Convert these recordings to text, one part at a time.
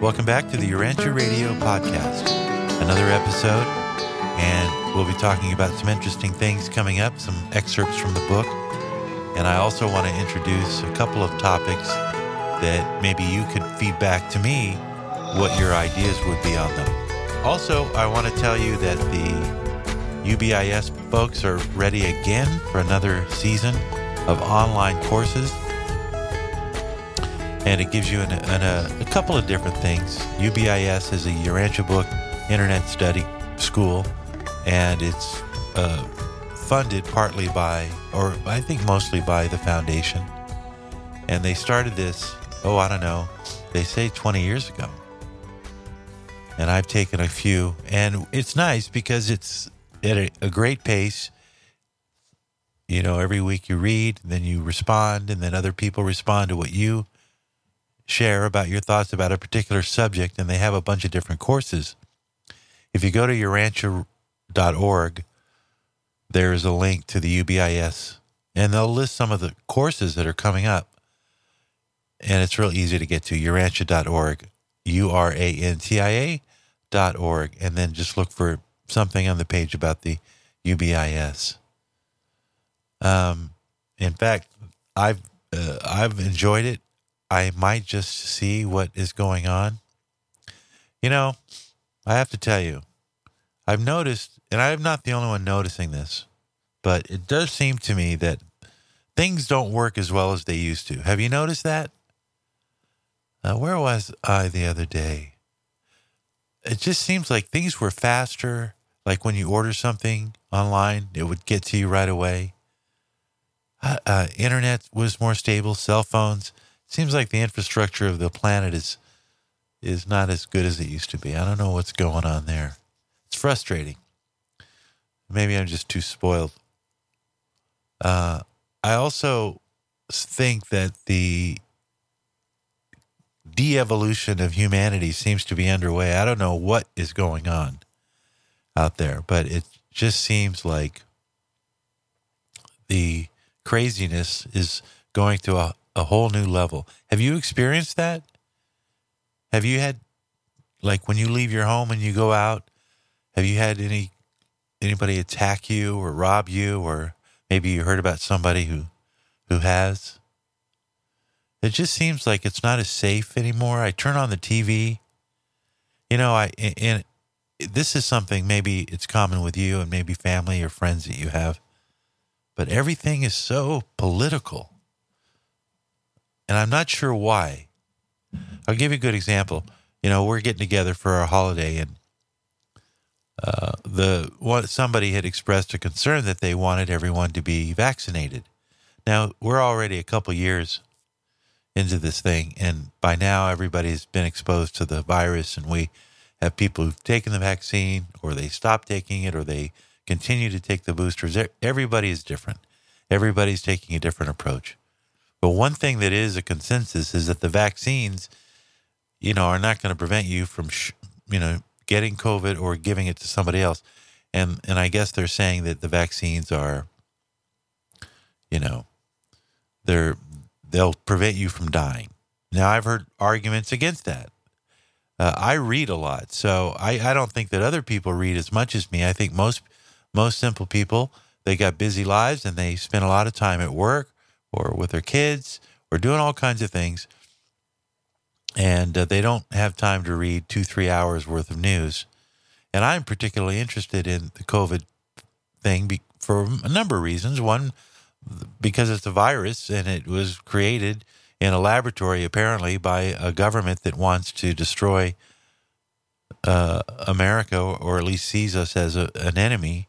Welcome back to the Urantia Radio Podcast. Another episode, and we'll be talking about some interesting things coming up, some excerpts from the book. And I also want to introduce a couple of topics that maybe you could feed back to me what your ideas would be on them. Also, I want to tell you that the UBIS folks are ready again for another season of online courses. And it gives you a couple of different things. UBIS is a Urantia Book Internet Study School, and it's funded partly by, or I think mostly by, the foundation. And they started this, I don't know, they say 20 years ago. And I've taken a few, and it's nice because it's at a great pace. You know, every week you read, then you respond, and then other people respond to what you share about your thoughts about a particular subject, and they have a bunch of different courses. If you go to urantia.org, there's a link to the UBIS, and they'll list some of the courses that are coming up. And it's real easy to get to, urantia.org, URANTIA.org, and then just look for something on the page about the UBIS. In fact, I've enjoyed it. I might just see what is going on. You know, I have to tell you, I've noticed, and I'm not the only one noticing this, but it does seem to me that things don't work as well as they used to. Have you noticed that? Where was I the other day? It just seems like things were faster. Like when you order something online, it would get to you right away. Internet was more stable, cell phones. Seems like the infrastructure of the planet is not as good as it used to be. I don't know what's going on there. It's frustrating. Maybe I'm just too spoiled. I also think that the de-evolution of humanity seems to be underway. I don't know what is going on out there, but it just seems like the craziness is going to a whole new level. Have you experienced that? Have you had, like, when you leave your home and you go out, have you had anybody attack you or rob you, or maybe you heard about somebody who has? It just seems like it's not as safe anymore. I turn on the TV, you know, and this is something maybe it's common with you and maybe family or friends that you have, but everything is so political. And I'm not sure why. I'll give you a good example. You know, we're getting together for our holiday, and somebody had expressed a concern that they wanted everyone to be vaccinated. Now, we're already a couple years into this thing, and by now everybody's been exposed to the virus, and we have people who've taken the vaccine, or they stopped taking it, or they continue to take the boosters. Everybody is different. Everybody's taking a different approach. But one thing that is a consensus is that the vaccines, you know, are not going to prevent you from, you know, getting COVID or giving it to somebody else. And I guess they're saying that the vaccines are, you know, they'll prevent you from dying. Now, I've heard arguments against that. I read a lot, so I don't think that other people read as much as me. I think most simple people, they got busy lives and they spend a lot of time at work or with their kids, or doing all kinds of things, and they don't have time to read 2-3 hours worth of news. And I'm particularly interested in the COVID thing for a number of reasons. One, because it's a virus, and it was created in a laboratory, apparently, by a government that wants to destroy America, or at least sees us as an enemy,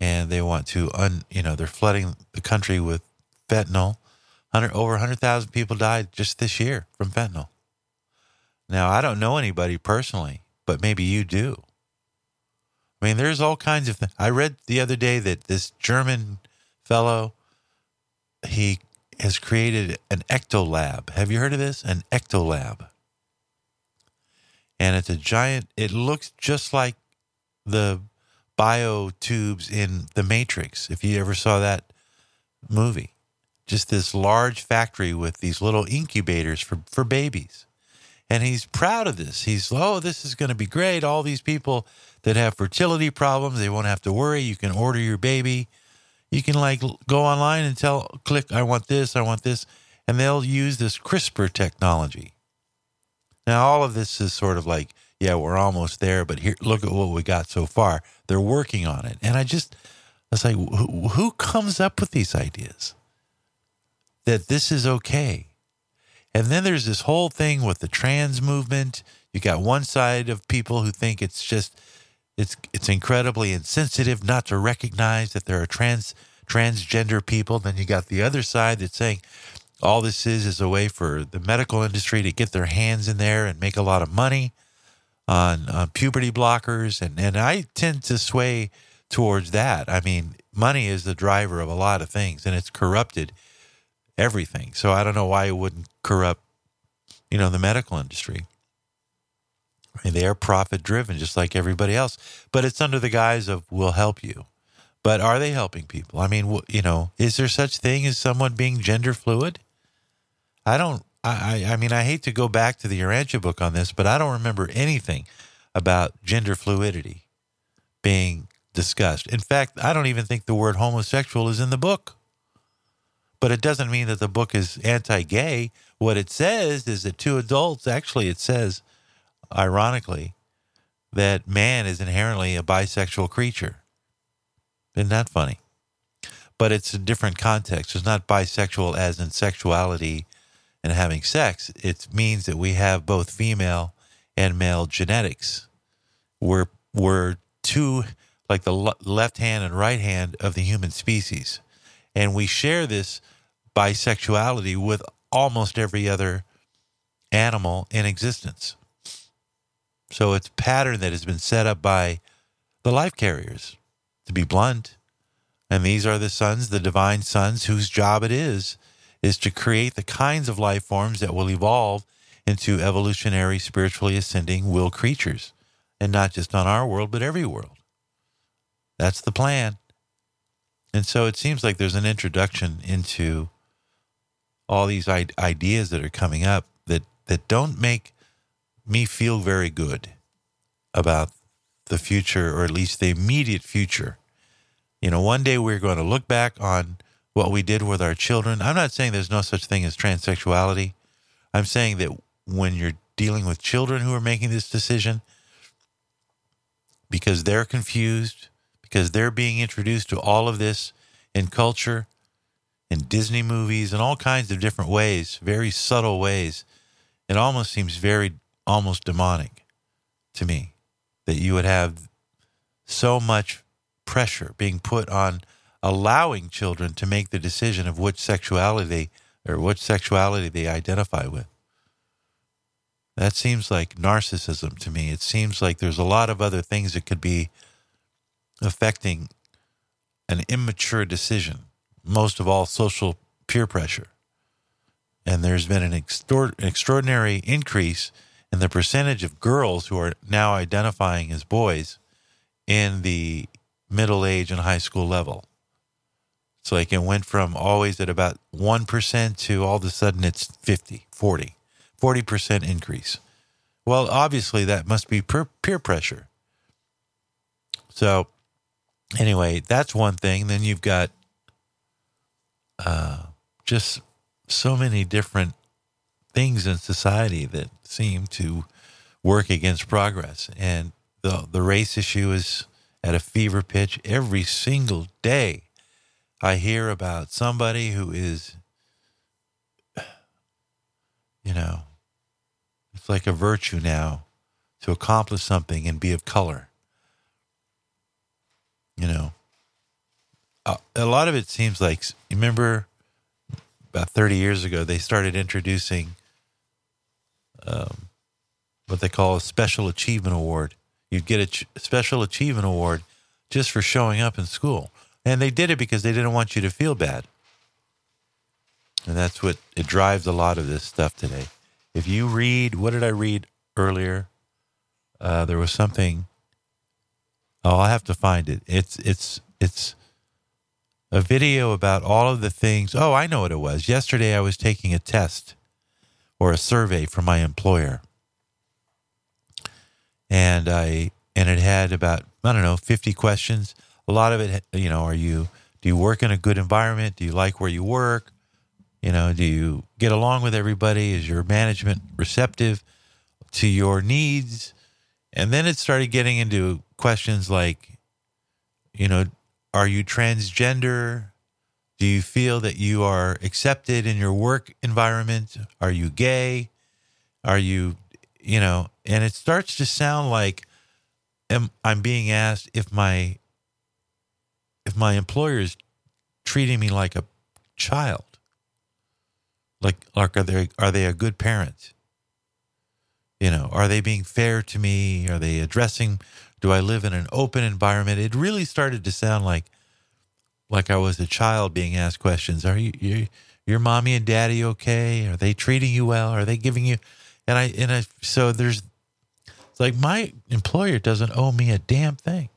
and they want to, they're flooding the country with fentanyl. Over 100,000 people died just this year from fentanyl. Now, I don't know anybody personally, but maybe you do. I mean, there's all kinds of things. I read the other day that this German fellow, he has created an ectolab. Have you heard of this? An ectolab. And it's it looks just like the biotubes in The Matrix, if you ever saw that movie. Just this large factory with these little incubators for babies. And he's proud of this. He's, oh, this is going to be great. All these people that have fertility problems, they won't have to worry. You can order your baby. You can like go online and click, I want this. And they'll use this CRISPR technology. Now, all of this is sort of like, yeah, we're almost there, but here, look at what we got so far. They're working on it. And I was like, who comes up with these ideas that this is okay? And then there's this whole thing with the trans movement. You got one side of people who think it's just, it's incredibly insensitive not to recognize that there are transgender people. Then you got the other side that's saying all this is a way for the medical industry to get their hands in there and make a lot of money on puberty blockers. And I tend to sway towards that. I mean, money is the driver of a lot of things, and it's corrupted everything. So I don't know why it wouldn't corrupt, the medical industry. I mean, they are profit-driven, just like everybody else. But it's under the guise of, we'll help you. But are they helping people? I mean, is there such thing as someone being gender fluid? I hate to go back to the Urantia book on this, but I don't remember anything about gender fluidity being discussed. In fact, I don't even think the word homosexual is in the book. But it doesn't mean that the book is anti-gay. What it says is that two adults, actually it says, ironically, that man is inherently a bisexual creature. Isn't that funny? But it's a different context. It's not bisexual as in sexuality and having sex. It means that we have both female and male genetics. We're two, like the left hand and right hand of the human species. And we share this bisexuality with almost every other animal in existence. So it's a pattern that has been set up by the life carriers, to be blunt. And these are the sons, the divine sons, whose job it is to create the kinds of life forms that will evolve into evolutionary, spiritually ascending will creatures. And not just on our world, but every world. That's the plan. And so it seems like there's an introduction into all these ideas that are coming up that don't make me feel very good about the future, or at least the immediate future. One day we're going to look back on what we did with our children. I'm not saying there's no such thing as transsexuality. I'm saying that when you're dealing with children who are making this decision, because they're confused, because they're being introduced to all of this in culture, in Disney movies, in all kinds of different ways, very subtle ways. It almost seems almost demonic to me that you would have so much pressure being put on allowing children to make the decision of which sexuality they identify with. That seems like narcissism to me. It seems like there's a lot of other things that could be affecting an immature decision, most of all social peer pressure. And there's been an extraordinary increase in the percentage of girls who are now identifying as boys in the middle age and high school level. It's like it went from always at about 1% to all of a sudden it's 40% increase. Well, obviously that must be peer pressure. So, anyway, that's one thing. Then you've got just so many different things in society that seem to work against progress. And the race issue is at a fever pitch. Every single day I hear about somebody who is, it's like a virtue now to accomplish something and be of color. A lot of it seems like, remember about 30 years ago, they started introducing what they call a special achievement award. You'd get a special achievement award just for showing up in school. And they did it because they didn't want you to feel bad. And that's what it drives a lot of this stuff today. If you read, what did I read earlier? There was something. Oh, I'll have to find it. It's a video about all of the things. Oh, I know what it was. Yesterday I was taking a test or a survey from my employer. and it had about, 50 questions. A lot of it, do you work in a good environment? Do you like where you work? Do you get along with everybody? Is your management receptive to your needs? And then it started getting into questions like, are you transgender? Do you feel that you are accepted in your work environment? Are you gay? Are you, and it starts to sound like I'm being asked if my employer is treating me like a child. Like, are they a good parent? Are they being fair to me? Are they addressing, do I live in an open environment? It really started to sound like I was a child being asked questions. Are you, your mommy and daddy okay? Are they treating you well? Are they giving you, and I, so there's, it's like my employer doesn't owe me a damn thing.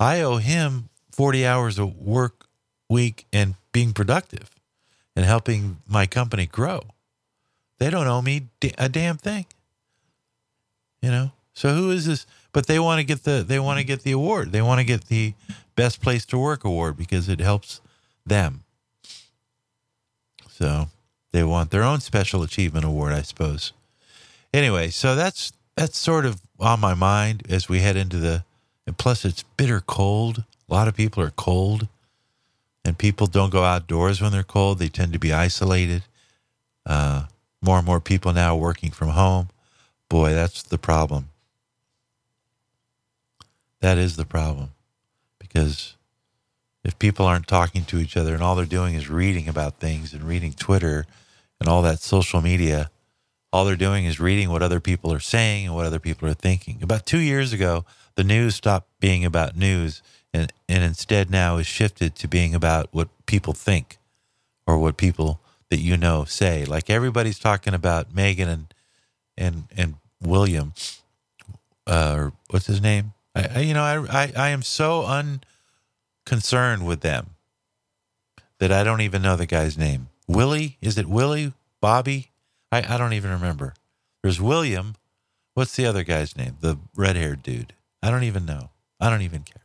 I owe him 40 hours of work week and being productive and helping my company grow. They don't owe me a damn thing, So who is this? But they want to get the award. They want to get the best place to work award because it helps them. So they want their own special achievement award, I suppose. Anyway, so that's sort of on my mind as we head into and plus it's bitter cold. A lot of people are cold. And people don't go outdoors when they're cold. They tend to be isolated. More and more people now working from home. Boy, that's the problem. That is the problem. Because if people aren't talking to each other and all they're doing is reading about things and reading Twitter and all that social media, all they're doing is reading what other people are saying and what other people are thinking. About 2 years ago, the news stopped being about news. And instead now is shifted to being about what people think or what people that say. Like everybody's talking about Meghan and William, or what's his name? I am so unconcerned with them that I don't even know the guy's name. Willie? Is it Willie? Bobby? I don't even remember. There's William. What's the other guy's name? The red-haired dude. I don't even know. I don't even care.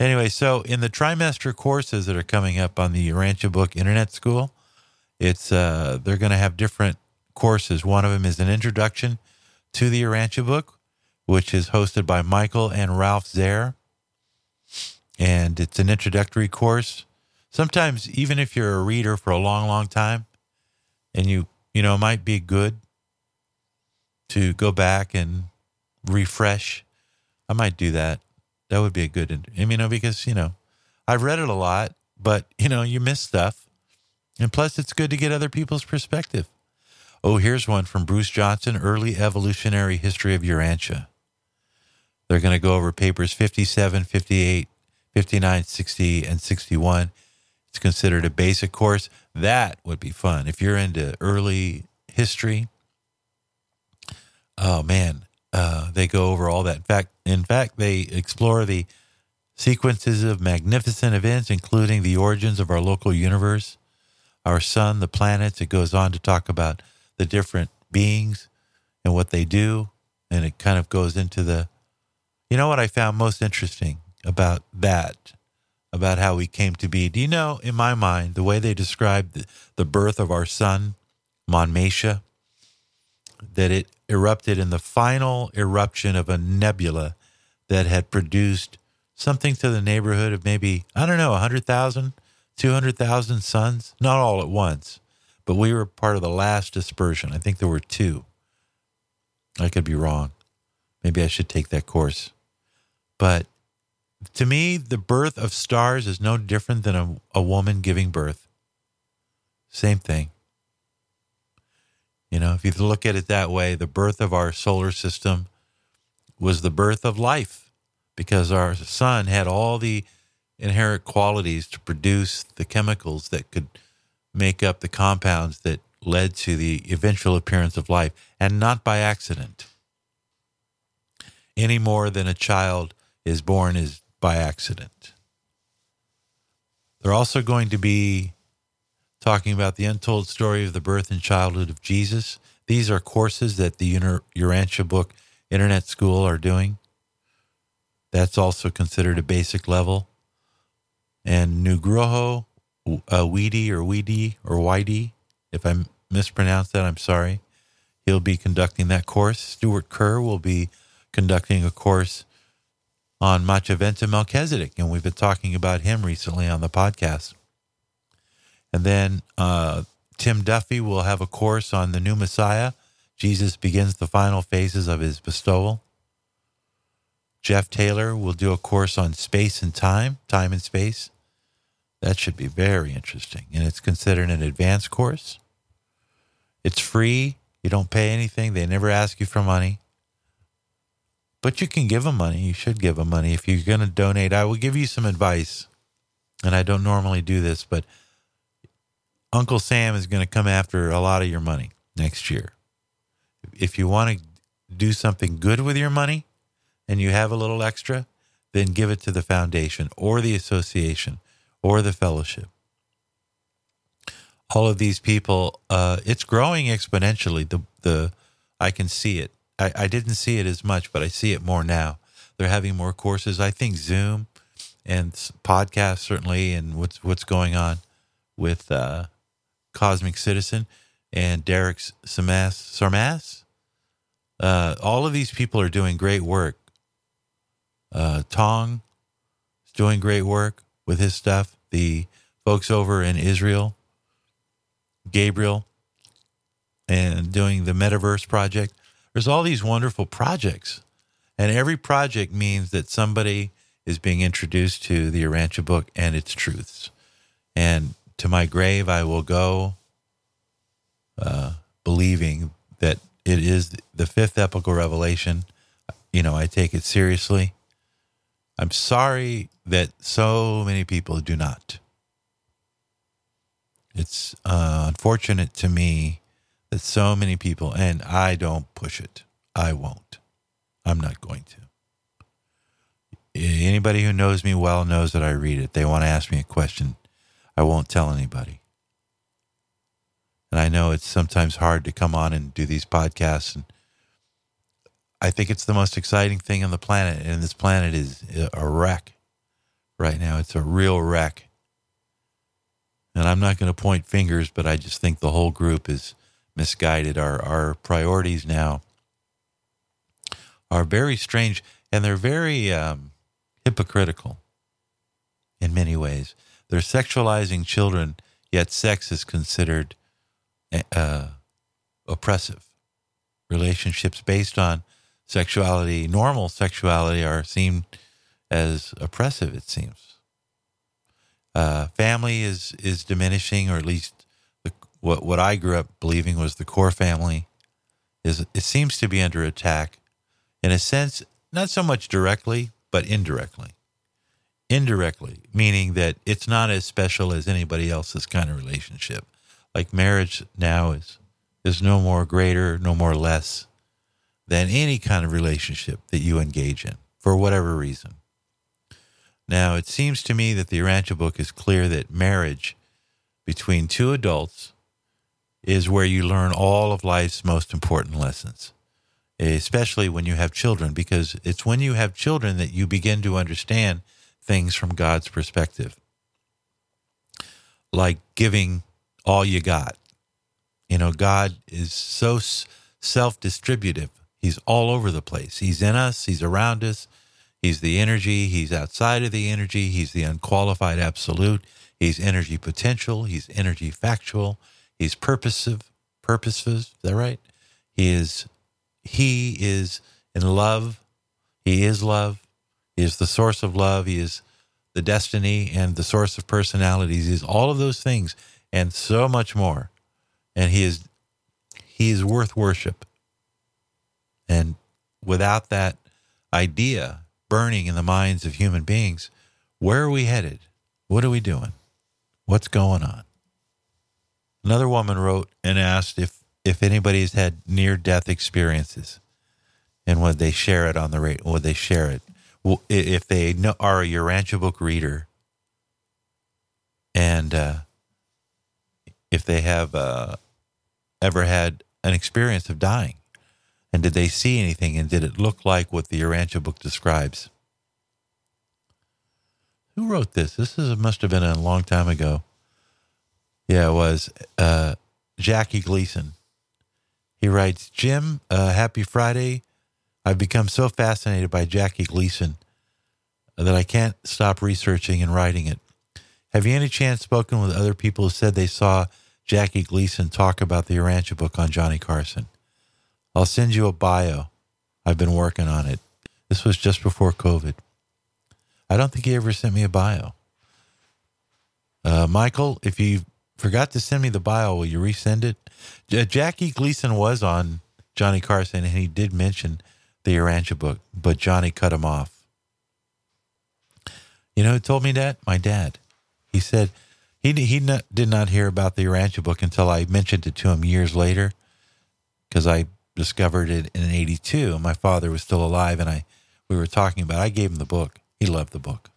Anyway, so in the trimester courses that are coming up on the Urantia Book Internet School, it's they're going to have different courses. One of them is an introduction to the Urantia Book, which is hosted by Michael and Ralph Zare, and it's an introductory course. Sometimes, even if you're a reader for a long, long time, and it might be good to go back and refresh. I might do that. That would be a good, because, I've read it a lot, but, you miss stuff. And plus, it's good to get other people's perspective. Oh, here's one from Bruce Johnson, Early Evolutionary History of Urantia. They're going to go over papers 57, 58, 59, 60, and 61. It's considered a basic course. That would be fun. If you're into early history, oh, man. They go over all that. In fact, they explore the sequences of magnificent events, including the origins of our local universe, our sun, the planets. It goes on to talk about the different beings and what they do. And it kind of goes into what I found most interesting about that, about how we came to be. Do you know, in my mind, the way they described the birth of our sun, Monmesia, that it erupted in the final eruption of a nebula that had produced something to the neighborhood of maybe, 100,000, 200,000 suns, not all at once, but we were part of the last dispersion. I think there were two. I could be wrong. Maybe I should take that course. But to me, the birth of stars is no different than a woman giving birth. Same thing. If you look at it that way, the birth of our solar system was the birth of life because our sun had all the inherent qualities to produce the chemicals that could make up the compounds that led to the eventual appearance of life, and not by accident. Any more than a child is born is by accident. They're also going to be talking about the untold story of the birth and childhood of Jesus. These are courses that the Urantia Book internet school are doing. That's also considered a basic level. And Nugroho, Weedy, if I mispronounce that, I'm sorry. He'll be conducting that course. Stuart Kerr will be conducting a course on Machaventa Melchizedek, and we've been talking about him recently on the podcast. And then Tim Duffy will have a course on the new Messiah. Jesus begins the final phases of his bestowal. Jeff Taylor will do a course on space and time, time and space. That should be very interesting, and it's considered an advanced course. It's free. You don't pay anything. They never ask you for money. But you can give them money. You should give them money. If you're going to donate, I will give you some advice, and I don't normally do this, but Uncle Sam is going to come after a lot of your money next year. If you want to do something good with your money and you have a little extra, then give it to the foundation or the association or the fellowship. All of these people, it's growing exponentially. I can see it. I didn't see it as much, but I see it more now. They're having more courses. I think Zoom and podcasts certainly, and what's going on with Cosmic Citizen and Derek Sarmas. All of these people are doing great work. Tong is doing great work with his stuff. The folks over in Israel, Gabriel, and doing the Metaverse project. There's all these wonderful projects, and every project means that somebody is being introduced to the Urantia book and its truths. And to my grave, I will go believing that it is the fifth epical revelation. You know, I take it seriously. I'm sorry that so many people do not. It's unfortunate to me that so many people, and I don't push it. I won't. I'm not going to. Anybody who knows me well knows that I read it. They want to ask me a question. I won't tell anybody. And I know it's sometimes hard to come on and do these podcasts. And I think it's the most exciting thing on the planet. And this planet is a wreck right now. It's a real wreck. And I'm not going to point fingers, but I just think the whole group is misguided. Our priorities now are very strange, and they're very hypocritical in many ways. They're sexualizing children, yet sex is considered oppressive. Relationships based on sexuality, normal sexuality, are seen as oppressive, it seems. Family is diminishing, or at least what I grew up believing was the core family. It seems to be under attack, in a sense, not so much directly, but indirectly. Indirectly, meaning that it's not as special as anybody else's kind of relationship. Like marriage now is no more greater, no more less than any kind of relationship that you engage in for whatever reason. Now, it seems to me that the Urantia book is clear that marriage between two adults is where you learn all of life's most important lessons, especially when you have children, because it's when you have children that you begin to understand things from God's perspective, like giving all you got. You know, God is so self-distributive. He's all over the place. He's in us. He's around us. He's the energy. He's outside of the energy. He's the unqualified absolute. He's energy potential. He's energy factual. He's purposive. Is that right? He is in love. He is love. He is the source of love. He is the destiny and the source of personalities. He is all of those things and so much more. And he is worth worship. And without that idea burning in the minds of human beings, where are we headed? What are we doing? What's going on? Another woman wrote and asked if anybody has had near-death experiences, and would they share it on the radio? Would they share it? Well, if they are a Urantia book reader, and if they have ever had an experience of dying, And did they see anything, and did it look like what the Urantia book describes? Who wrote this? Must have been a long time ago. Yeah, it was Jackie Gleason. He writes, Jim, happy Friday. I've become so fascinated by Jackie Gleason that I can't stop researching and writing it. Have you any chance spoken with other people who said they saw Jackie Gleason talk about the Urantia book on Johnny Carson? I'll send you a bio. I've been working on it. This was just before COVID. I don't think he ever sent me a bio. Michael, if you forgot to send me the bio, will you resend it? Jackie Gleason was on Johnny Carson, and he did mention the Urantia book, but Johnny cut him off. You know who told me that? My dad. He said he did not hear about the Urantia book until I mentioned it to him years later, because I discovered it in 1982, and my father was still alive, and we were talking about it. I gave him the book. He loved the book.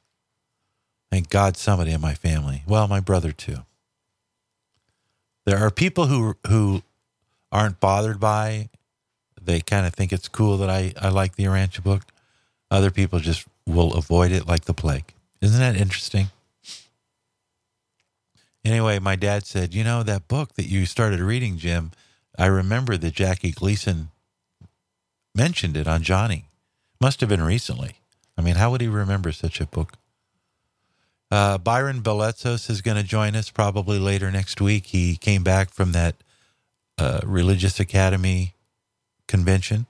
Thank God somebody in my family. Well, my brother too. There are people who aren't bothered by, they kind of think it's cool that I like the Urantia book. Other people just will avoid it like the plague. Isn't that interesting? Anyway, my dad said, you know, that book that you started reading, Jim, I remember that Jackie Gleason mentioned it on Johnny. Must have been recently. I mean, how would he remember such a book? Byron Beletsos is going to join us probably later next week. He came back from that Religious Academy convention,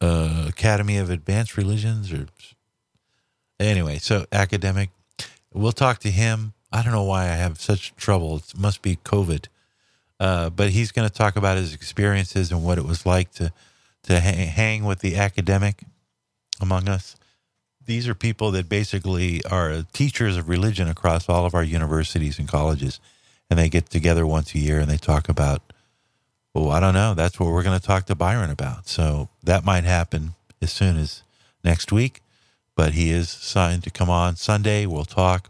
Academy of Advanced Religions, or anyway, so academic. We'll talk to him. I don't know why I have such trouble. It must be COVID. But he's going to talk about his experiences and what it was like to hang with the academic among us. These are people that basically are teachers of religion across all of our universities and colleges, and they get together once a year and they talk about, oh, I don't know, that's what we're going to talk to Byron about. So that might happen as soon as next week, but he is signed to come on Sunday. We'll talk,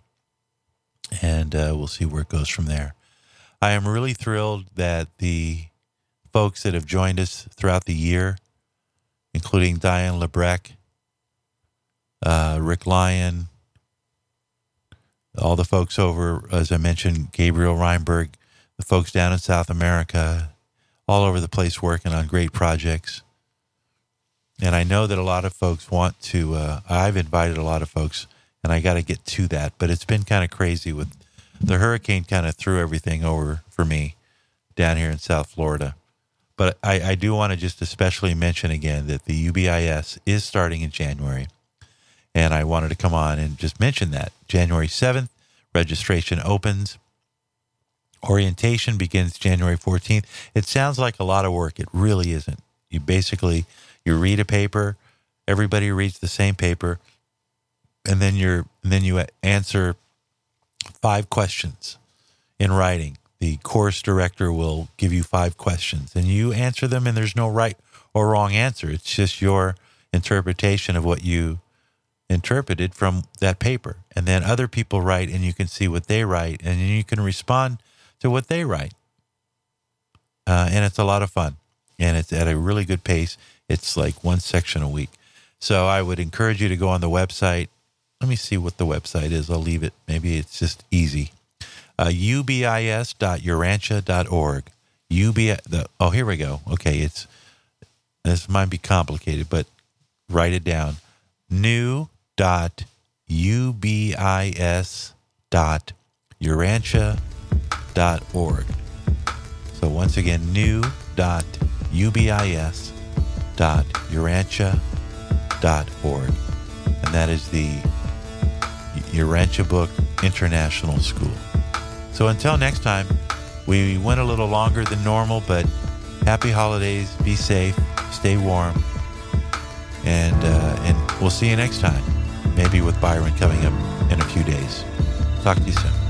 and we'll see where it goes from there. I am really thrilled that the folks that have joined us throughout the year, including Diane Lebrecht, Rick Lyon, all the folks over, as I mentioned, Gabriel Reinberg, the folks down in South America, all over the place working on great projects. And I know that a lot of folks want to, I've invited a lot of folks, and I got to get to that, but it's been kind of crazy with the hurricane kind of threw everything over for me down here in South Florida. But I do want to just especially mention again that the UBIS is starting in January. And I wanted to come on and just mention that. January 7th, registration opens. Orientation begins January 14th. It sounds like a lot of work. It really isn't. You basically, you read a paper. Everybody reads the same paper. And then you answer 5 questions in writing. The course director will give you 5 questions. And you answer them, and there's no right or wrong answer. It's just your interpretation of what you interpreted from that paper. And then other people write, and you can see what they write, and you can respond to what they write. And it's a lot of fun, and it's at a really good pace. It's like one section a week. So I would encourage you to go on the website. Let me see what the website is. I'll leave it. Maybe it's just easy. Ubis.urantia.org. Oh, here we go. Okay. This might be complicated, but write it down. new.ubis.urantia.org. So once again, new.ubis.urantia.org. And that is the Urantia Book International School. So until next time, we went a little longer than normal, but happy holidays, be safe, stay warm, and we'll see you next time, maybe with Byron coming up in a few days. Talk to you soon.